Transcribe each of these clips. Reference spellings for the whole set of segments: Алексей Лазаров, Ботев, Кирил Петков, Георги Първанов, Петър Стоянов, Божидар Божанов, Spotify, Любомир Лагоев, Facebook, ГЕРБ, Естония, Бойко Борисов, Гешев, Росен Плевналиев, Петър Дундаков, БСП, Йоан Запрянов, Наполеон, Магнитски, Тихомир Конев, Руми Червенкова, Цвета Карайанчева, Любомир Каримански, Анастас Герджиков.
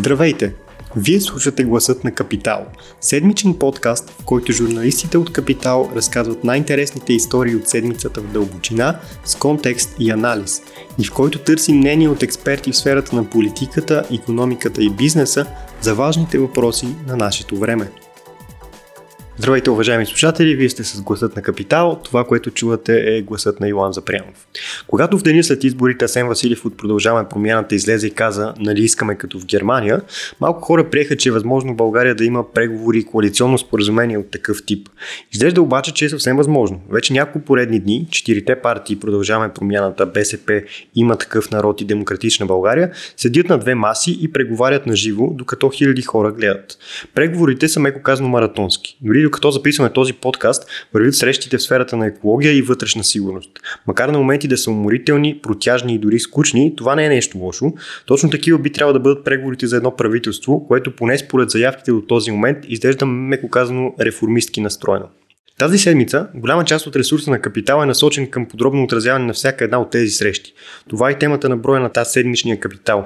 Здравейте! Вие слушате гласът на Капитал, седмичен подкаст, в който журналистите от Капитал разказват най-интересните истории от седмицата в дълбочина, с контекст и анализ, и в който търсим мнение от експерти в сферата на политиката, икономиката и бизнеса за важните въпроси на нашето време. Здравейте, уважаеми слушатели, вие сте с гласът на Капитал, това, което чувате е гласът на Йоан Запрянов. Когато в деня след изборите Асен Василев от продължаваме промяната излезе и каза, нали искаме като в Германия, малко хора приеха, че е възможно България да има преговори и коалиционно споразумение от такъв тип. Изглежда обаче, че е съвсем възможно. Вече няколко поредни дни, четирите партии продължаваме промяната, БСП, има такъв народ и демократична България, седят на две маси и преговарят на живо, докато хиляди хора гледат. Преговорите са меко казано маратонски. Докато записваме този подкаст, вървят срещите в сферата на екология и вътрешна сигурност. Макар на моменти да са уморителни, протяжни и дори скучни, това не е нещо лошо. Точно такива би трябвало да бъдат преговорите за едно правителство, което поне според заявките до този момент изглежда меко казано реформистки настроено. Тази седмица голяма част от ресурса на Капитал е насочен към подробно отразяване на всяка една от тези срещи. Това е темата на броя на тази седмичния Капитал.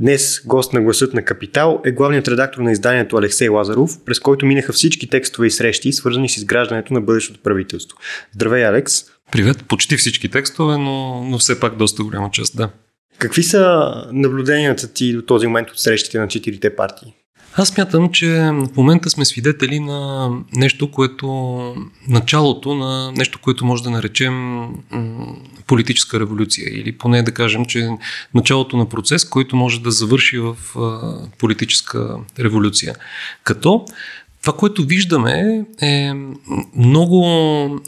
Днес гост на гласът на Капитал е главният редактор на изданието Алексей Лазаров, през който минаха всички текстове и срещи, свързани с изграждането на бъдещото правителство. Здравей, Алекс! Привет! Почти всички текстове, но все пак доста голяма част, да. Какви са наблюденията ти до този момент от срещите на четирите партии? Аз смятам, че в момента сме свидетели на нещо, което началото на нещо, което може да наречем политическа революция, или поне да кажем, че началото на процес, който може да завърши в политическа революция. Като това, което виждаме, е много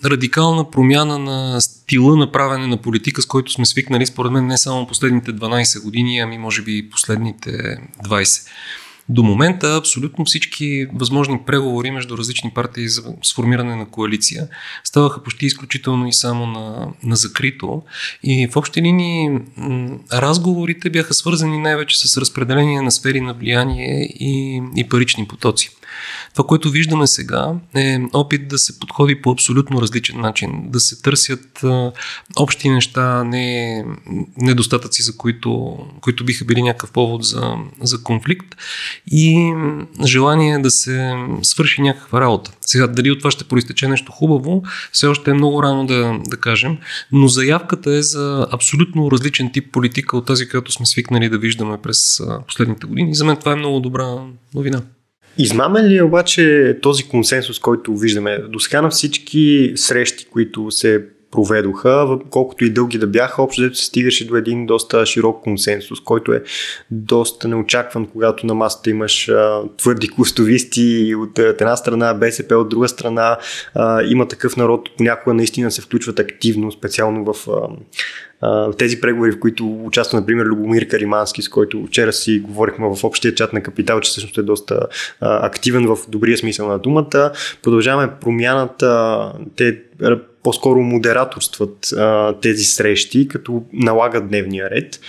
радикална промяна на стила на правене на политика, с който сме свикнали, според мен, не само последните 12 години, ами може би и последните 20. До момента абсолютно всички възможни преговори между различни партии за сформиране на коалиция ставаха почти изключително и само на закрито. И в общи линии разговорите бяха свързани най-вече с разпределение на сфери на влияние и парични потоци. Това, което виждаме сега, е опит да се подходи по абсолютно различен начин, да се търсят общи неща, не недостатъци, за които биха били някакъв повод за конфликт, и желание да се свърши някаква работа. Сега, дали от това ще произтече нещо хубаво, все още е много рано да кажем, но заявката е за абсолютно различен тип политика от тази, която сме свикнали да виждаме през последните години. И за мен това е много добра новина. Измамен ли е обаче този консенсус, който виждаме? До сега на всички срещи, които се проведоха, колкото и дълги да бяха, общо дето се стигаше до един доста широк консенсус, който е доста неочакван, когато на масата имаш твърди кустовисти от една страна, БСП от друга страна, има такъв народ, понякога наистина се включват активно, специално в тези преговори, в които участва, например, Любомир Каримански, с който вчера си говорихме в общия чат на Капитал, че всъщност е доста активен в добрия смисъл на думата. Продължаваме промяната, те по-скоро модераторстват тези срещи, като налагат дневния ред.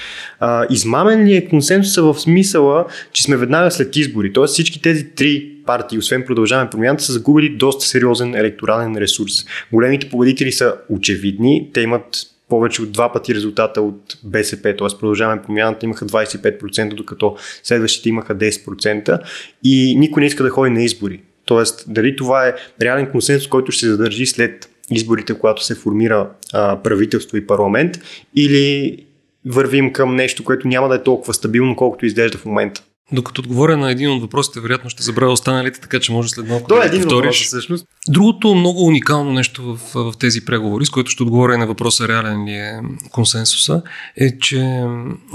Измамен ли е консенсуса в смисъла, че сме веднага след избори? Тоест всички тези три партии, освен продължаваме промяната, са загубили доста сериозен електорален ресурс. Големите победители са очевидни, те имат повече от два пъти резултата от БСП, т.е. продължаваме промяната, имаха 25%, докато следващите имаха 10% и никой не иска да ходи на избори. Тоест, дали това е реален консенсус, който ще се задържи след изборите, когато се формира правителство и парламент, или вървим към нещо, което няма да е толкова стабилно, колкото изглежда в момента? Докато отговоря на един от въпросите, вероятно ще забравя останалите, така че може след малко да повториш. Въпрос, всъщност. Другото много уникално нещо в тези преговори, с което ще отговоря и на въпроса реален ли е консенсуса, е, че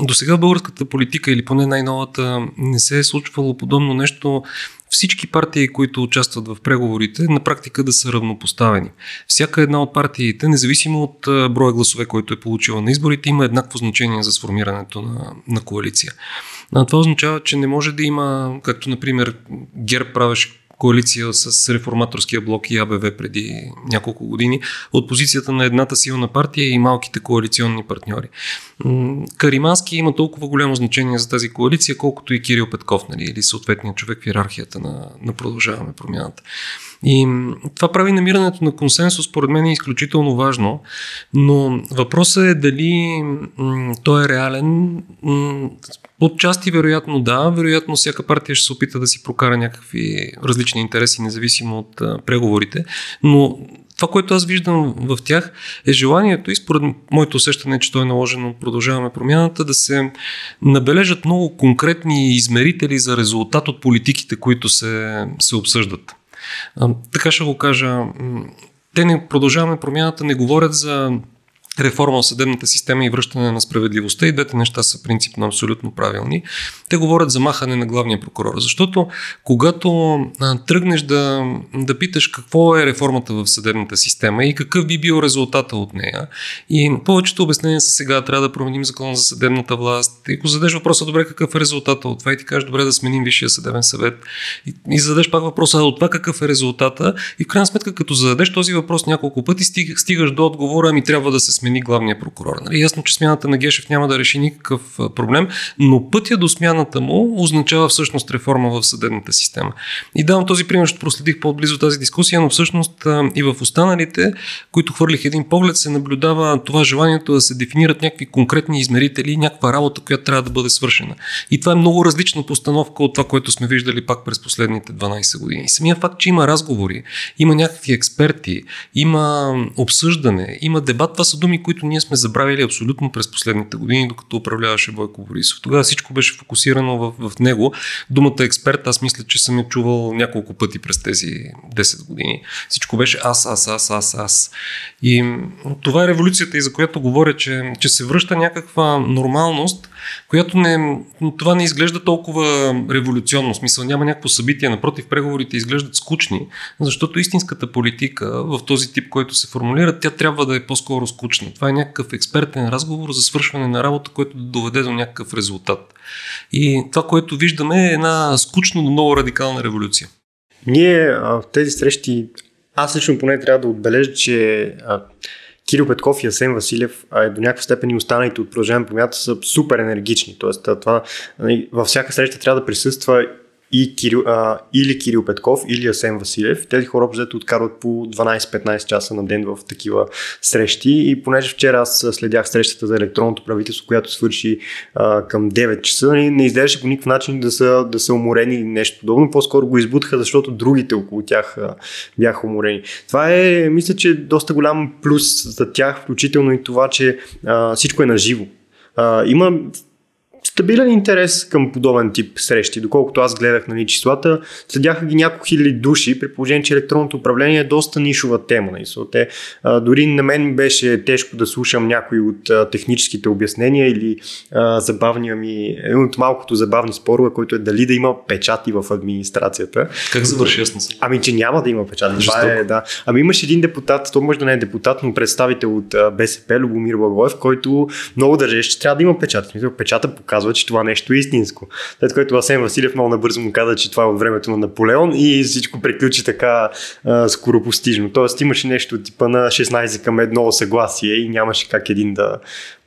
досега българската политика, или поне най-новата, не се е случвало подобно нещо. Всички партии, които участват в преговорите, на практика да са равнопоставени. Всяка една от партиите, независимо от броя гласове, който е получила на изборите, има еднакво значение за сформирането на коалиция. Това означава, че не може да има, както например ГЕРБ правеше коалиция с реформаторския блок и АБВ преди няколко години, от позицията на едната силна партия и малките коалиционни партньори. Каримански има толкова голямо значение за тази коалиция, колкото и Кирил Петков, нали, или съответният човек в йерархията на продължаваме промяната. И това прави намирането на консенсус, според мен, е изключително важно, но въпросът е дали той е реален. Отчасти вероятно да, вероятно всяка партия ще се опита да си прокара някакви различни интереси, независимо от преговорите, но това, което аз виждам в тях, е желанието и според моето усещане, че то е наложено от продължаваме промяната, да се набележат много конкретни измерители за резултат от политиките, които се обсъждат. Така ще го кажа, те не продължаваме промяната, не говорят за реформа в съдебната система и връщане на справедливостта, и двете неща са принципно абсолютно правилни. Те говорят за махане на главния прокурор, защото когато тръгнеш да питаш какво е реформата в съдебната система и какъв би бил резултата от нея, и повечето обяснения са сега, трябва да променим закона за съдебната власт, и ако зададеш въпроса, добре, какъв е резултата от това, и ти кажеш, добре, да сменим Висшия съдебен съвет, и зададеш пак въпроса от това, какъв е резултата, и в крайна сметка, като зададеш този въпрос няколко пъти, стигаш до отговора, ами трябва да се смени главния прокурор. Ясно, че смяната на Гешев няма да реши никакъв проблем, но пътя до смяната му означава всъщност реформа в съдебната система. И давам този пример, ще проследих по-близо тази дискусия, но всъщност и в останалите, които хвърлих един поглед, се наблюдава това желанието да се дефинират някакви конкретни измерители, някаква работа, която трябва да бъде свършена. И това е много различна постановка от това, което сме виждали пак през последните 12 години. И самия факт, че има разговори, има някакви експерти, има обсъждане, има дебат, това са думи, които ние сме забравили абсолютно през последните години, докато управляваше Бойко Борисов. Тогава всичко беше фокусирано в него. Думата експерт, аз мисля, че съм я чувал няколко пъти през тези 10 години. Всичко беше аз. И това е революцията, и за която говоря, че се връща някаква нормалност, която това не изглежда толкова революционно. В смисъл, няма някакво събитие, напротив, преговорите изглеждат скучни, защото истинската политика в този тип, който се формулира, тя трябва да е по-скоро скучна. Това е някакъв експертен разговор за свършване на работа, който да доведе до някакъв резултат. И това, което виждаме, е една скучно, но много радикална революция. Ние в тези срещи, аз лично поне трябва да отбележа, че Кирил Петков и Асен Василев до някаква степен и останалите от продължаване промяната са супер енергични. Тоест, това във всяка среща трябва да присъства или Кирил Петков, или Асен Василев. Тези хора общо откарват по 12-15 часа на ден в такива срещи. И понеже вчера аз следях срещата за електронното правителство, която свърши към 9 часа, не изглеждаше по никакъв начин да са уморени или нещо подобно. По-скоро го избутаха, защото другите около тях бяха уморени. Това е, мисля, че доста голям плюс за тях, включително и това, че всичко е наживо. Има стабилен интерес към подобен тип срещи. Доколкото аз гледах, числата, следяха ги няколко хиляди души, при положение, че електронното управление е доста нишова тема. Дори на мен беше тежко да слушам някои от техническите обяснения или един от малкото забавни спорове, който е дали да има печати в администрацията. Как завърши ясност? Ами, че няма да има печати. Да. Ами имаш един депутат, той може да не е депутат, но представител от БСП, Любомир Лагоев, който много държеше, че трябва да има печат. Печата показва, че това нещо е истинско. След което Асен Василев много набързо му каза, че това е от времето на Наполеон, и всичко приключи така скоропостижно. Тоест имаше нещо типа на 16:1 съгласие и нямаше как един да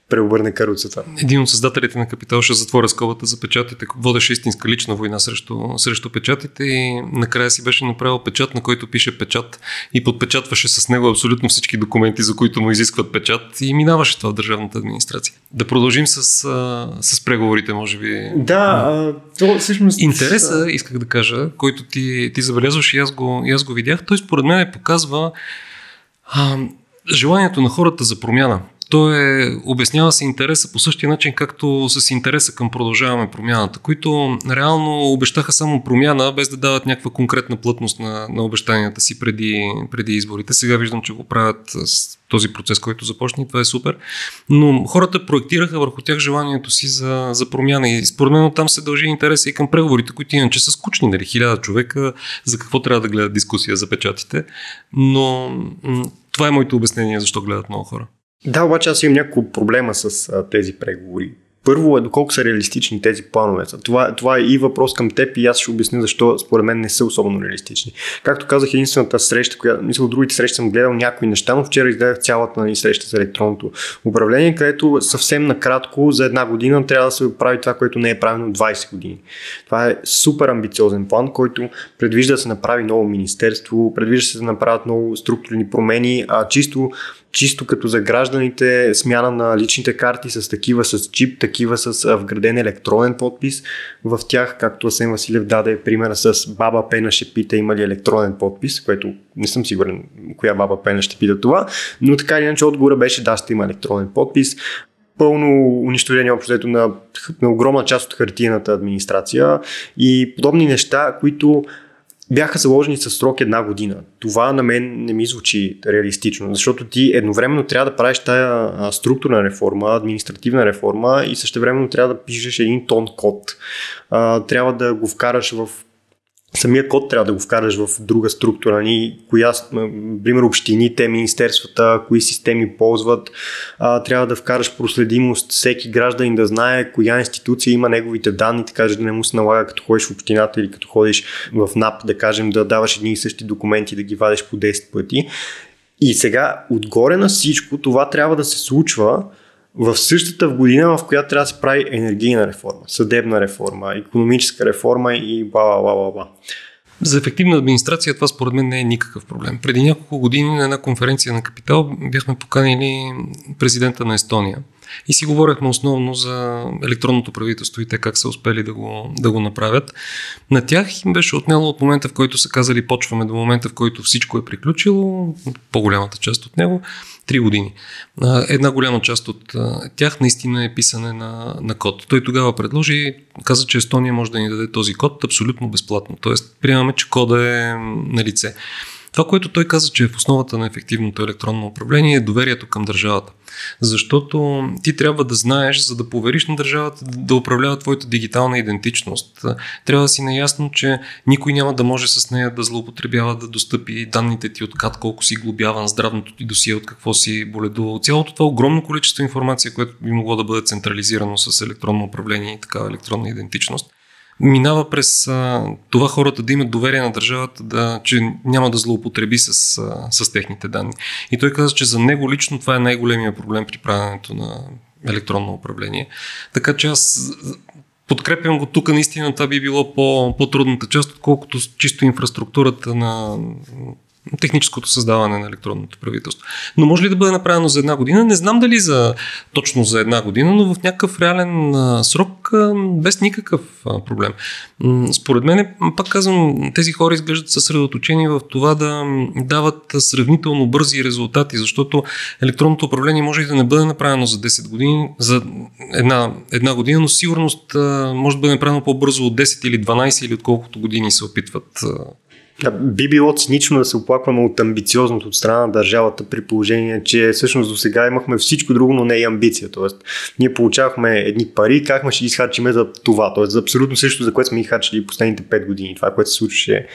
преобърне каруцата. Един от създателите на Капитал, ще затворя скобата за печатите, водеше истинска лична война срещу печатите, и накрая си беше направил печат, на който пише печат, и подпечатваше с него абсолютно всички документи, за които му изискват печат, и минаваше това в държавната администрация. Да продължим с преговорите, може би. Да, то всъщност... Интереса, исках да кажа, който ти забелязваш, и аз го видях, той според мен показва желанието на хората за промяна. Обяснява се интереса по същия начин, както с интереса към продължаваме промяната, които реално обещаха само промяна, без да дават някаква конкретна плътност на обещанията си преди изборите. Сега виждам, че го правят с този процес, който започна, и това е супер. Но хората проектираха върху тях желанието си за промяна, и според мен там се дължи интереса и към преговорите, които иначе са скучни. 1000 човека, за какво трябва да гледат дискусия за печатите? Но това е моето обяснение, защо гледат много хора. Да, обаче аз имам няколко проблема с тези преговори. първо е доколко са реалистични тези планове. Това е и въпрос към теб и аз ще обясня защо според мен не са особено реалистични. Както казах, единствената среща, която мисля, от другите срещи съм гледал някои неща, но вчера изгледах цялата ни среща за електронното управление, където съвсем накратко за една година трябва да се прави това, което не е правено 20 години. Това е супер амбициозен план, който предвижда да се направи ново министерство, предвижда се да направят много структурни промени, а чисто като за гражданите, смяна на личните карти с такива с чип, такива с вграден електронен подпис в тях, както Асен Василев даде примера с баба Пена ще пита има ли електронен подпис, което не съм сигурен коя баба Пена ще пита това, но така или иначе отговора беше да, ще има електронен подпис. Пълно унищожение общо на огромна част от хартиената администрация и подобни неща, които бяха заложени със срок една година. Това на мен не ми звучи реалистично, защото ти едновременно трябва да правиш тая структурна реформа, административна реформа и същевременно трябва да пишеш един тон код. Трябва да го вкараш в самия код трябва да го вкараш в друга структура, коя, например, общините, министерствата, кои системи ползват, трябва да вкараш проследимост, всеки гражданин да знае коя институция има неговите данни, така да не му се налага като ходиш в общината или като ходиш в НАП, да кажем, да даваш едни и същи документи, да ги вадиш по 10 пъти. И сега, отгоре на всичко, това трябва да се случва в същата година, в която трябва да се прави енергийна реформа, съдебна реформа, икономическа реформа и бла-бла-бла-бла. За ефективна администрация това според мен не е никакъв проблем. Преди няколко години на една конференция на Капитал бяхме поканили президента на Естония и си говорихме основно за електронното правителство и те как са успели да го направят. На тях им беше отняло от момента, в който са казали почваме до момента, в който всичко е приключило, по-голямата част от него, 3 години. Една голяма част от тях наистина е писане на код. Той тогава предложи, каза, че Естония може да ни даде този код абсолютно безплатно. Тоест, приемаме, че кода е на лице. Това, което той каза, че е в основата на ефективното електронно управление, е доверието към държавата. Защото ти трябва да знаеш, за да повериш на държавата, да управлява твоята дигитална идентичност. Трябва да си наясно, че никой няма да може с нея да злоупотребява, да достъпи данните ти от кат, колко си глобяван, здравното ти досие, от какво си боледувал. Цялото това огромно количество информация, което би могло да бъде централизирано с електронно управление и такава електронна идентичност, минава през това хората да имат доверие на държавата, че няма да злоупотреби с техните данни. И той каза, че за него лично това е най-големия проблем при правенето на електронно управление. Така че аз подкрепям го тук, наистина това би било по-трудната част, отколкото чисто инфраструктурата на техническото създаване на електронното правителство. Но може ли да бъде направено за една година? Не знам дали точно за една година, но в някакъв реален срок без никакъв проблем. Според мен, пак казвам, тези хора изглеждат съсредоточени в това да дават сравнително бързи резултати, защото електронното управление може и да не бъде направено за 10 години, за една година, но сигурност може да бъде направено по-бързо от 10 или 12 или отколкото години се опитват. Би било цинично да се оплакваме от амбициозност от страна на държавата при положение, че всъщност до сега имахме всичко друго, но не и амбиция. Тоест, ние получавахме едни пари, както ще ги изхарчиме за това. Тоест, за абсолютно също, за което сме ги харчили последните 5 години. Това, което се случваше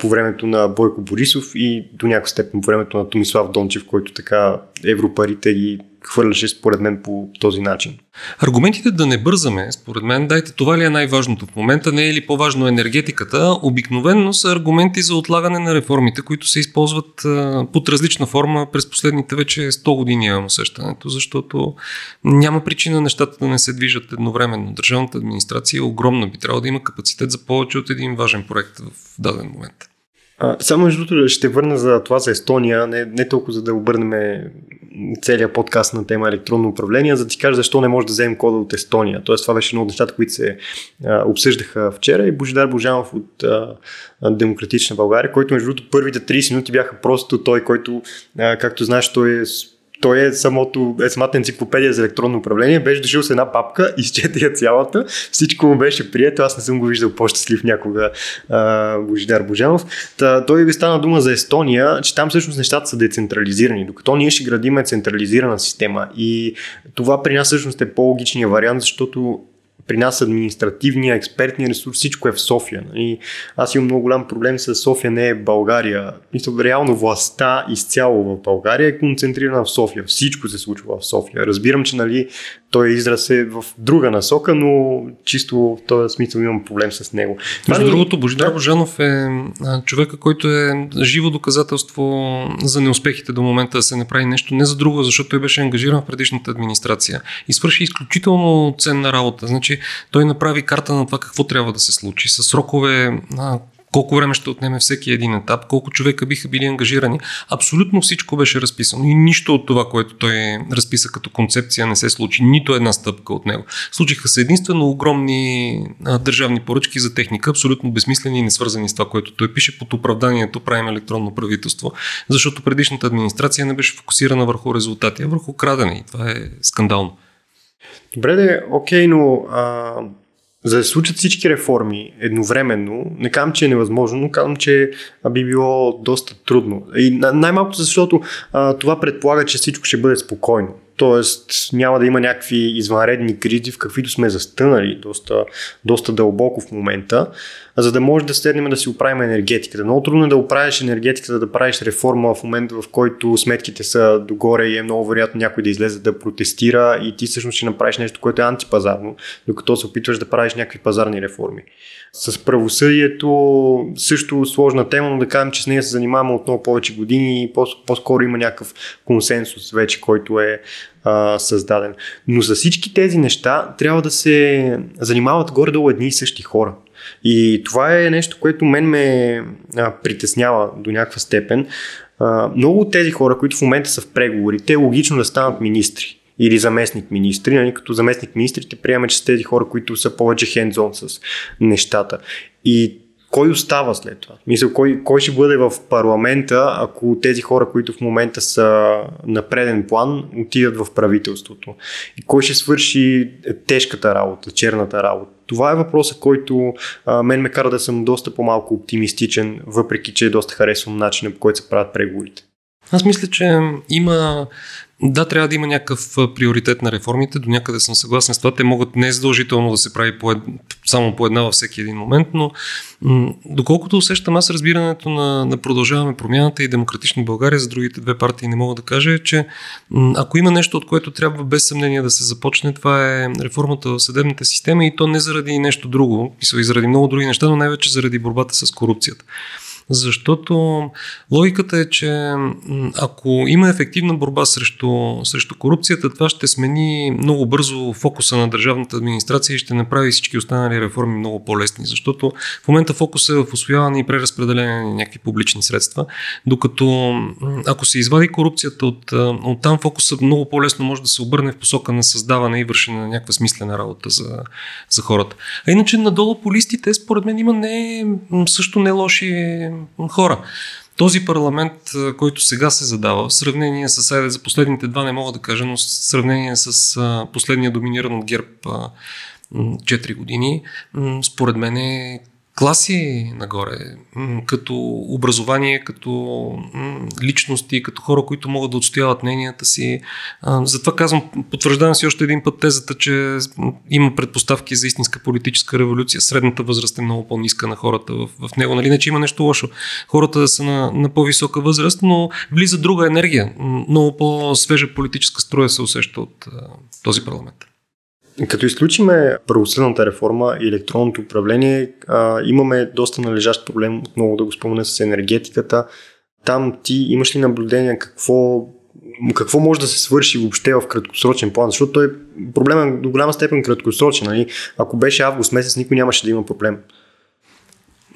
по времето на Бойко Борисов и до някаква степен по времето на Томислав Дончев, който така европарите ги хвърляше според мен по този начин. Аргументите да не бързаме, според мен, дайте, това ли е най-важното в момента, не е ли по-важно енергетиката, обикновенно са аргументи за отлагане на реформите, които се използват под различна форма през последните вече 100 години имам усещането, защото няма причина нещата да не се движат едновременно. Държавната администрация е огромна, би трябвало да има капацитет за повече от един важен проект в даден момент. Само между другото ще върна за това за Естония, не толкова за да обърнем целият подкаст на тема електронно управление, за да ти кажа защо не може да вземем кода от Естония. Тоест това беше едно от нещата, които се обсъждаха вчера и Божидар Божанов от демократична България, който между другото първите 30 минути бяха просто той, който, както знаеш, той е самата енциклопедия за електронно управление, беше дошъл с една папка, изчете я цялата, всичко му беше прието, аз не съм го виждал по-щастлив някога Божидар Божанов. Той ви стана дума за Естония, че там всъщност нещата са децентрализирани, докато ние ще градим централизирана система и това при нас всъщност е по-логичният вариант, защото при нас административния, експертния ресурс, всичко е в София. И аз имам много голям проблем с София, не е България. Мисля, реално властта изцяло в България е концентрирана в София. Всичко се случва в София. Разбирам, че нали, той израз е в друга насока, но чисто в този смисъл имам проблем с него. Между другото, Божидар Божанов е човека, който е живо доказателство за неуспехите до момента да се направи нещо. Не за друго, защото той беше ангажиран в предишната администрация. И свърши изключително ценна работа. Значи, той направи карта на това какво трябва да се случи, с срокове, колко време ще отнеме всеки един етап, колко човека биха били ангажирани. Абсолютно всичко беше разписано и нищо от това, което той разписа като концепция, не се случи. Нито една стъпка от него. Случиха се единствено огромни държавни поръчки за техника, абсолютно безсмислени и несвързани с това, което той пише под оправданието правим електронно правителство, защото предишната администрация не беше фокусирана върху резултати, а върху крадене и това е скандално. Добре де, окей, но за да случат всички реформи едновременно, не казвам, че е невъзможно, но казвам, че би било доста трудно. И най-малко защото това предполага, че всичко ще бъде спокойно. Тоест няма да има някакви извънредни кризи, в каквито сме застънали доста дълбоко в момента, за да може да следнем да си оправим енергетиката. Много трудно е да оправиш енергетиката, да правиш реформа в момента, в който сметките са догоре и е много вероятно някой да излезе да протестира и ти всъщност ще направиш нещо, което е антипазарно, докато се опитваш да правиш някакви пазарни реформи. С правосъдието също сложна тема, но да кажем, че с нея се занимаваме от много повече години и по-скоро има някакъв консенсус вече, който е създаден. Но за всички тези неща трябва да се занимават горе-долу едни и същи хора. И това е нещо, което мен ме притеснява до някаква степен. Много от тези хора, които в момента са в преговорите, е логично да станат министри или заместник-министри, нали, като заместник-министрите приемаме, че са тези хора, които са повече хендзон с нещата. И кой остава след това? Мисля, кой ще бъде в парламента, ако тези хора, които в момента са на преден план, отидат в правителството? И кой ще свърши тежката работа, черната работа? Това е въпросът, който мен ме кара да съм доста по-малко оптимистичен, въпреки че доста харесвам начина, по който се правят преговорите. Аз мисля, че има... Да, трябва да има някакъв приоритет на реформите, до някъде съм съгласен с това. Те могат не задължително да се прави само по една във всеки един момент, но доколкото усещам аз разбирането на продължаваме промяната и демократична България, за другите две партии не мога да кажа, че ако има нещо, от което трябва без съмнение да се започне, това е реформата в съдебната система и то не заради нещо друго, и заради много други неща, но най-вече заради борбата с корупцията. Защото логиката е, че ако има ефективна борба срещу корупцията, това ще смени много бързо фокуса на държавната администрация и ще направи всички останали реформи много по-лесни, защото в момента фокус е в усвояване и преразпределение на някакви публични средства, докато ако се извади корупцията от там, фокусът много по-лесно може да се обърне в посока на създаване и вършене на някаква смислена работа за хората. А иначе надолу по листите, според мен, има също не лоши хора. Този парламент, който сега се задава, в сравнение с за последните два не мога да кажа, но в сравнение с последния доминиран от ГЕРБ 4 години, според мен е класи нагоре, като образование, като личности, като хора, които могат да отстояват мненията си. Затова казвам, потвърждавам си още един път тезата, че има предпоставки за истинска политическа революция. Средната възраст е много по-ниска на хората в него. Нали? Не, че има нещо лошо. Хората са на по-висока възраст, но влиза друга енергия. Много по-свежа политическа струя се усеща от този парламент. Като изключиме правосъдната реформа и електронното управление, имаме доста належащ проблем, отново да го спомена, с енергетиката. Там ти имаш ли наблюдение какво може да се свърши въобще в краткосрочен план, защото той проблем е до голяма степен краткосрочен. Нали? Ако беше август месец, никой нямаше да има проблем.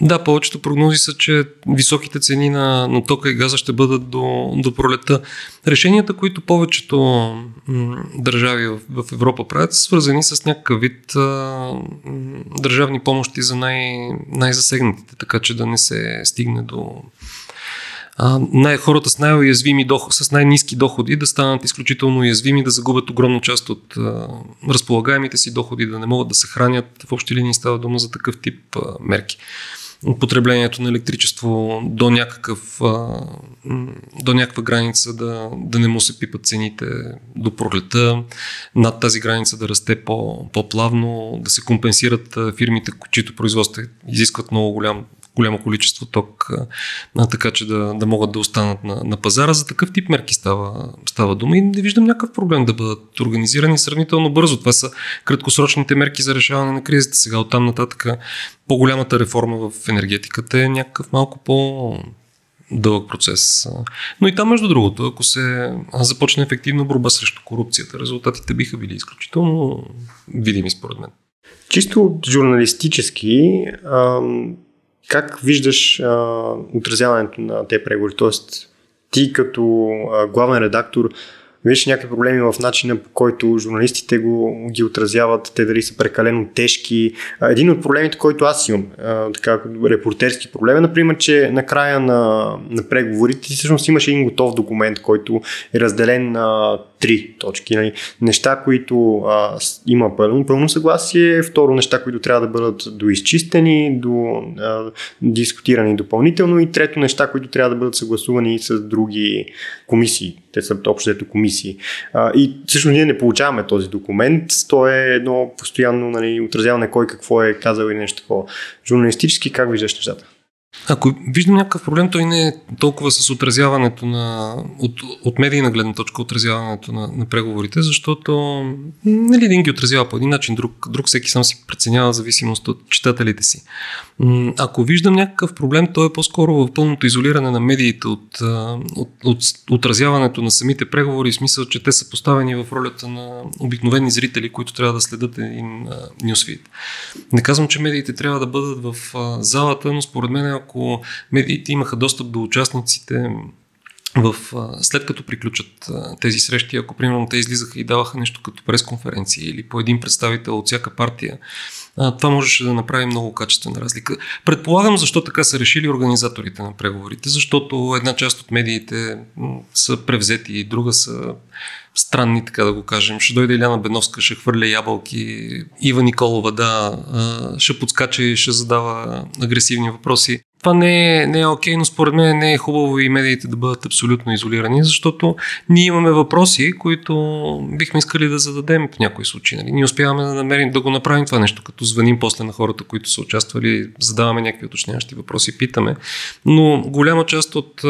Да, повечето прогнози са, че високите цени на тока и газа ще бъдат до пролетта. Решенията, които повечето държави в Европа правят, са свързани с някакъв вид държавни помощи за най-засегнатите, така че да не се стигне до... хората с най-уязвими доходи, с най-ниски доходи да станат изключително уязвими, да загубят огромна част от разполагаемите си доходи, да не могат да се хранят. В общи линии става дума за такъв тип мерки. потреблението на електричество до някаква граница да не му се пипат цените до пролета, над тази граница да расте по-плавно, да се компенсират фирмите, чието производство изискват много голямо количество ток, така че да могат да останат на пазара. За такъв тип мерки става дума и не виждам някакъв проблем да бъдат организирани сравнително бързо. Това са краткосрочните мерки за решаване на кризите. Сега оттам нататък по-голямата реформа в енергетиката е някакъв малко по-дълъг процес. Но и там, между другото, ако се започне ефективна борба срещу корупцията, резултатите биха били изключително видими според мен. Чисто журналистически, как виждаш отразяването на тези преговори? Тоест, ти като главен редактор виждаш някакви проблеми в начина, по който журналистите ги отразяват, те дали са прекалено тежки. Един от проблемите, който аз имам, така репортерски проблем, например, че на края на преговорите ти всъщност имаш един готов документ, който е разделен на три точки. Нали? Неща, които има пълно съгласие, второ неща, които трябва да бъдат доизчистени, дискутирани допълнително и трето неща, които трябва да бъдат съгласувани с други комисии. Те са общо взето комисии. И всъщност ние не получаваме този документ. То е едно постоянно отразяване кой какво е казал или нещо такова. Журналистически как виждаш нещата? Ако виждам някакъв проблем, той не е толкова с отразяването от медийна гледна точка, отразяването на преговорите, защото един ги отразява по един начин, друг всеки сам си преценява зависимост от читателите си. Ако виждам някакъв проблем, той е по-скоро в пълното изолиране на медиите от отразяването на самите преговори, в смисъл, че те са поставени в ролята на обикновени зрители, които трябва да следят един нюсфийд. Не казвам, че медиите трябва да бъдат в залата, но според мен ако медиите имаха достъп до участниците след като приключат тези срещи, ако примерно те излизаха и даваха нещо като пресконференция или по един представител от всяка партия, това можеше да направи много качествена разлика. Предполагам защо така са решили организаторите на преговорите, защото една част от медиите са превзети и друга са странни, така да го кажем. Ще дойде Иляна Беновска, ще хвърля ябълки, Ива Николова, ще подскача и ще задава агресивни въпроси. Това не е окей, но според мен не е хубаво и медиите да бъдат абсолютно изолирани, защото ние имаме въпроси, които бихме искали да зададем в някои случаи. Нали? Ние успяваме да намерим да го направим това нещо, като звъним после на хората, които са участвали, задаваме някакви уточняващи въпроси, питаме. Но голяма част от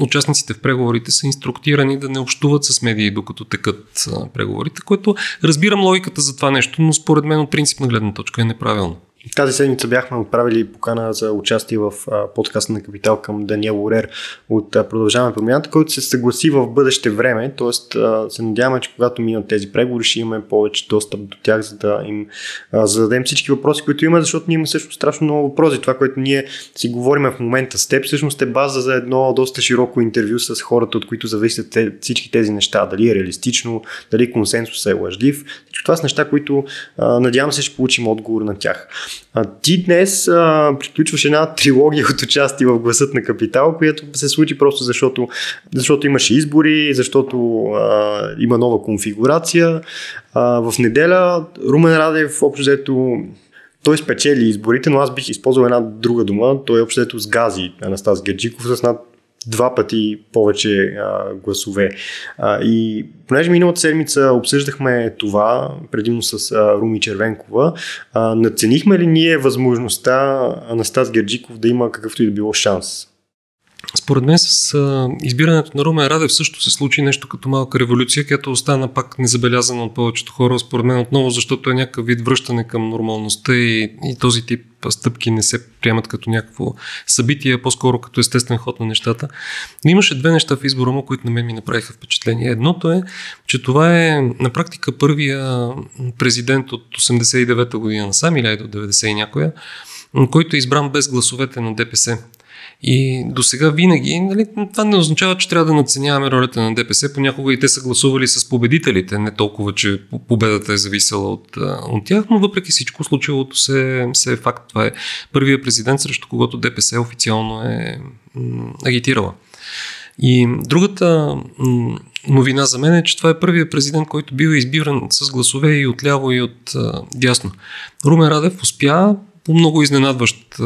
участниците в преговорите са инструктирани да не общуват с медии, докато текат преговорите, което разбирам логиката за това нещо, но според мен от принципна гледна точка е неправилно. Тази седмица бяхме отправили покана за участие в подкаста на Капитал към Даниел Урер от продължаваме промяната, който се съгласи в бъдеще време, т.е. се надяваме, че когато минат тези преговори ще имаме повече достъп до тях, за да им зададем всички въпроси, които има, защото ние имаме също страшно много въпроси. Това, което ние си говорим в момента с теб, всъщност е база за едно доста широко интервю с хората, от които зависят всички тези неща, дали е реалистично, дали консенсус е лъжлив. Това са неща, които надявам се ще получим отговор на тях. Ти днес приключваш една трилогия от участие в гласът на Капитал, която се случи просто защото имаше избори, защото има нова конфигурация. В неделя Румен Радев общо взето той спечели изборите, но аз бих използвал една друга дума. Той общо взето сгази Анастас Герджиков с над 2 пъти повече гласове. И понеже миналата седмица обсъждахме това, предимно с Руми Червенкова, надценихме ли ние възможността Анастас Герджиков да има какъвто и да било шанс? Според мен с избирането на Румен Радев също се случи нещо като малка революция, която остана пак незабелязана от повечето хора, според мен отново, защото е някакъв вид връщане към нормалността и този тип стъпки не се приемат като някакво събитие, по-скоро като естествен ход на нещата. Но имаше две неща в избора му, които на мен ми направиха впечатление. Едното е, че това е на практика първия президент от 89-та година насам, или до 90 и някоя, който е избран без гласовете на ДПС. И до сега винаги, това не означава, че трябва да надценяваме ролята на ДПС, понякога и те са гласували с победителите, не толкова, че победата е зависела от тях, но въпреки всичко случилото се е факт. Това е първият президент, срещу когото ДПС официално е агитирала. И другата новина за мен е, че това е първият президент, който бил избиран с гласове и отляво и от дясно. Румен Радев успя по много изненадващ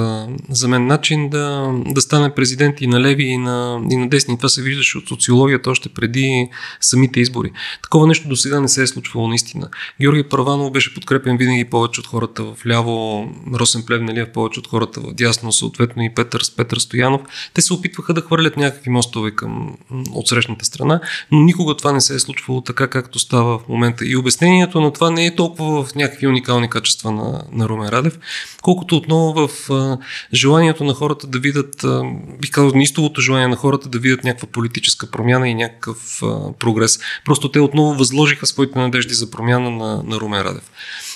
за мен начин да стане президент и на леви, и на десни. Това се виждаше от социологията още преди самите избори. Такова нещо до сега не се е случвало наистина. Георги Първанов беше подкрепен винаги повече от хората в ляво, Росен Плевналиев повече от хората в дясно, съответно и Петър Стоянов. Те се опитваха да хвърлят някакви мостове към отсрещната страна, но никога това не се е случвало така, както става в момента. И обяснението на това не е толкова в някакви уникални качества на Румен Радев, колкото отново в желанието на хората да видят, бих казал, неистовото желание на хората да видят някаква политическа промяна и някакъв прогрес. Просто те отново възложиха своите надежди за промяна на Румен Радев.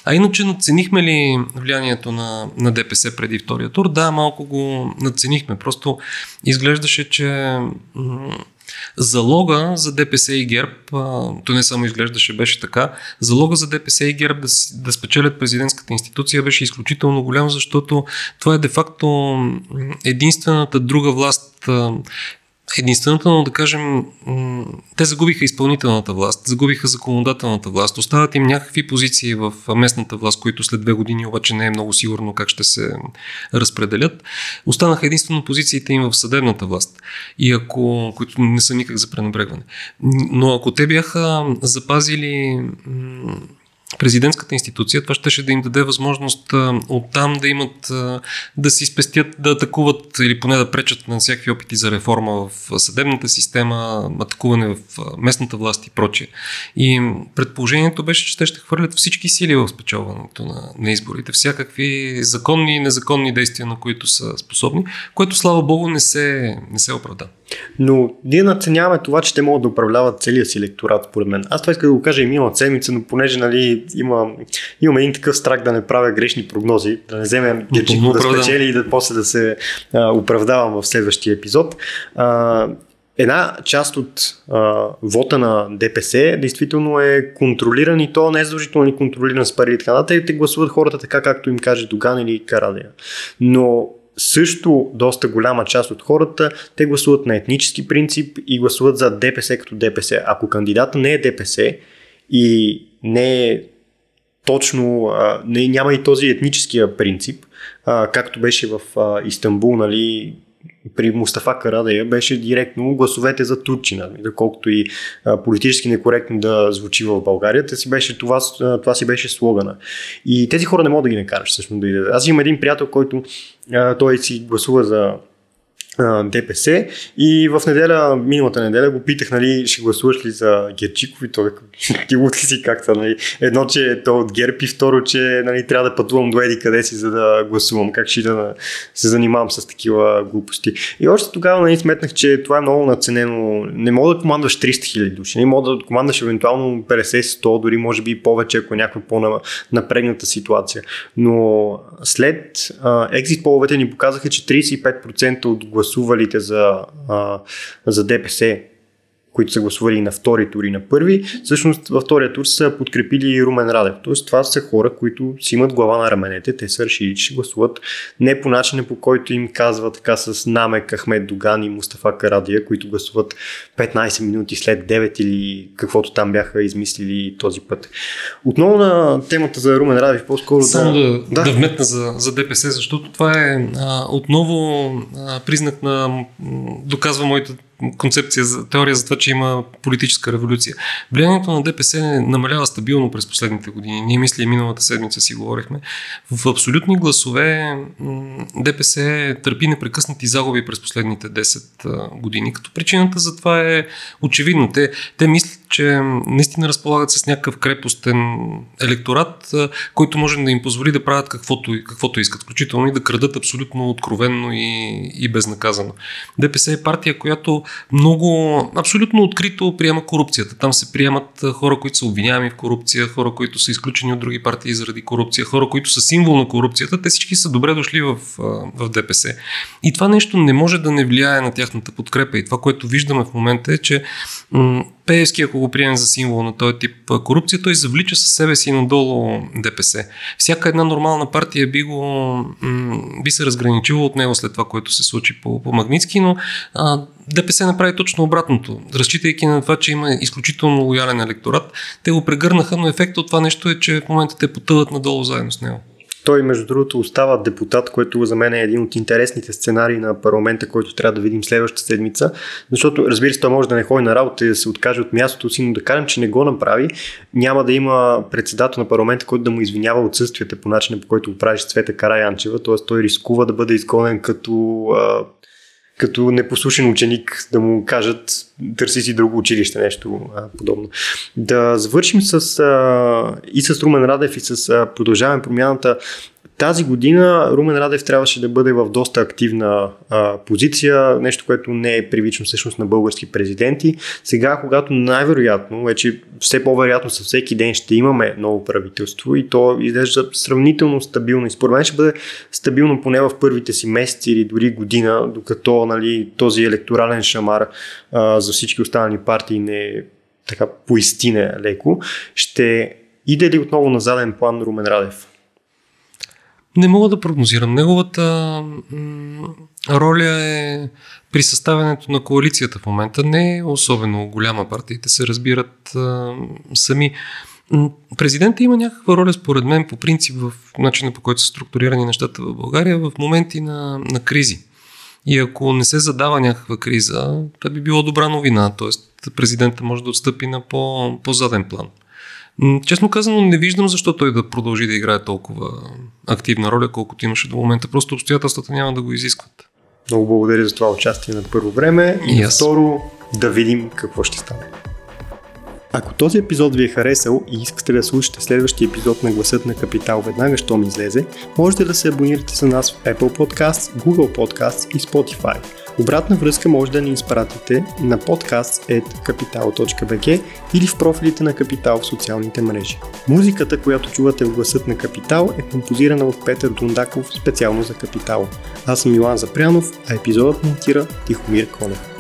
А иначе надценихме ли влиянието на ДПС преди втория тур? Да, малко го надценихме. Просто изглеждаше, че залога за ДПС и ГЕРБ, то не само изглеждаше, беше така, залога за ДПС и ГЕРБ да спечелят президентската институция беше изключително голям, защото това е де-факто единствената друга власт, единствената, но да кажем, те загубиха изпълнителната власт, загубиха законодателната власт, остават им някакви позиции в местната власт, които след 2 години обаче не е много сигурно как ще се разпределят. Останаха единствено позициите им в съдебната власт, и ако, които не са никак за пренебрегване. Но ако те бяха запазили президентската институция, това щеше да им даде възможност оттам да имат, да си спестят, да атакуват или поне да пречат на всякакви опити за реформа в съдебната система, атакуване в местната власт и прочие. И предположението беше, че те ще хвърлят всички сили в спечелването на изборите, всякакви законни и незаконни действия, на които са способни, което, слава богу, не се оправда. Но ние надценяваме това, че те могат да управляват целия си електорат, според мен. Аз това искам да го кажа и миналата седмица, но понеже, нали, имаме един такъв страх да не правя грешни прогнози, да не вземем Герджиков да спечели и да после да се оправдавам в следващия епизод. Една част от вота на ДПС действително е контролиран, и то не е задължително ни контролиран с пари и така нататък, и те гласуват хората така, както им каже Доган или Карадия. Но също доста голяма част от хората те гласуват на етнически принцип и гласуват за ДПС като ДПС. Ако кандидата не е ДПС и не е точно, няма и този етническия принцип, както беше в Истанбул, нали, при Мустафа Карадия беше директно гласовете за турчина, доколкото и политически некоректно да звучи в България, това си беше слогана. И тези хора не могат да ги накараш всъщност да идат. Аз имам един приятел, който той си гласува за ДПС, и в миналата неделя го питах, нали, ще гласуваш ли за Герджиков, и той ти лут ли си, как са, нали? Едно, че е той от ГЕРБ, и второ, че, нали, трябва да пътувам до еди къде си, за да гласувам, как ще да се занимавам с такива глупости. И още тогава, нали, сметнах, че това е много наценено. Не мога да командваш 300 хиляди души, не мога да командваш евентуално 50-100, дори може би и повече, ако е някаква по-напрегната ситуация. Но след екзит половете ни показаха, че 35% от гласувалите за ДПС, които са гласували на втори тур и на първи, всъщност във втория тур са подкрепили Румен Радев. Тоест, това са хора, които си имат глава на раменете, те са решили, че гласуват не по начина, по който им казва така с намек Ахмет Доган и Мустафа Карадия, които гласуват 15 минути след 9 или каквото там бяха измислили този път. Отново на темата за Румен Радев, по-скоро само да вметна за ДПС, защото това е отново признак на, доказва моята концепция, теория за това, че има политическа революция. Влиянието на ДПС намалява стабилно през последните години. Ние, мисля, миналата седмица си говорихме. В абсолютни гласове ДПС търпи непрекъснати загуби през последните 10 години, като причината за това е очевидно. Те мислят, че наистина разполагат с някакъв крепостен електорат, който може да им позволи да правят каквото искат, включително и да крадат абсолютно откровенно и безнаказано. ДПС е партия, която абсолютно открито приема корупцията. Там се приемат хора, които са обвиняеми в корупция, хора, които са изключени от други партии заради корупция, хора, които са символ на корупцията. Те всички са добре дошли в ДПС. И това нещо не може да не влияе на тяхната подкрепа. И това, което виждаме в момента, е, че Пеевски, ако го приеме за символ на този тип корупция, той завлича със себе си надолу ДПС. Всяка една нормална партия би се разграничила от него след това, което се случи по Магнитски, но ДПС направи точно обратното. Разчитайки на това, че има изключително лоялен електорат, те го прегърнаха, но ефектът от това нещо е, че в момента те потъват надолу заедно с него. Той, между другото, остава депутат, което за мен е един от интересните сценарии на парламента, който трябва да видим следващата седмица. Защото, разбира се, той може да не ходи на работа и да се откаже от мястото си, но да кажем, че не го направи. Няма да има председател на парламента, който да му извинява отсъствията по начина, по който го прави Цвета Карайанчева. Т.е. той рискува да бъде изгонен като непослушен ученик, да му кажат търси си друго училище, нещо подобно. Да завършим с Румен Радев и с продължаване промяната. Тази година Румен Радев трябваше да бъде в доста активна позиция, нещо, което не е привично всъщност на български президенти. Сега, когато най-вероятно, вече все по-вероятно със всеки ден ще имаме ново правителство и то изглежда сравнително стабилно и според мен ще бъде стабилно поне в първите си месеци или дори година, докато този електорален шамар за всички останали партии не така поистине леко. Ще иде ли отново на заден план Румен Радев? Не мога да прогнозирам. Неговата роля е при съставянето на коалицията в момента. Не е особено голяма, партиите се разбират сами. Президентът има някаква роля, според мен, по принцип в начина, по който са структурирани нещата в България в моменти на кризи. И ако не се задава някаква криза, това би било добра новина. Тоест президентът може да отстъпи на по-заден план. Честно казано, не виждам защо той да продължи да играе толкова активна роля, колкото имаше до момента. Просто обстоятелствата няма да го изискват. Много благодаря за това участие на първо време и второ да видим какво ще стане. Ако този епизод ви е харесал и искате да слушате следващия епизод на Гласът на Капитал веднага, щом излезе, можете да се абонирате за нас в Apple Podcasts, Google Podcasts и Spotify. Обратна връзка може да ни изпратите на podcast@kapital.bg или в профилите на Капитал в социалните мрежи. Музиката, която чувате в Гласът на Капитал, е композирана от Петър Дундаков специално за Капитал. Аз съм Йоан Запрянов, а епизодът монтира Тихомир Конев.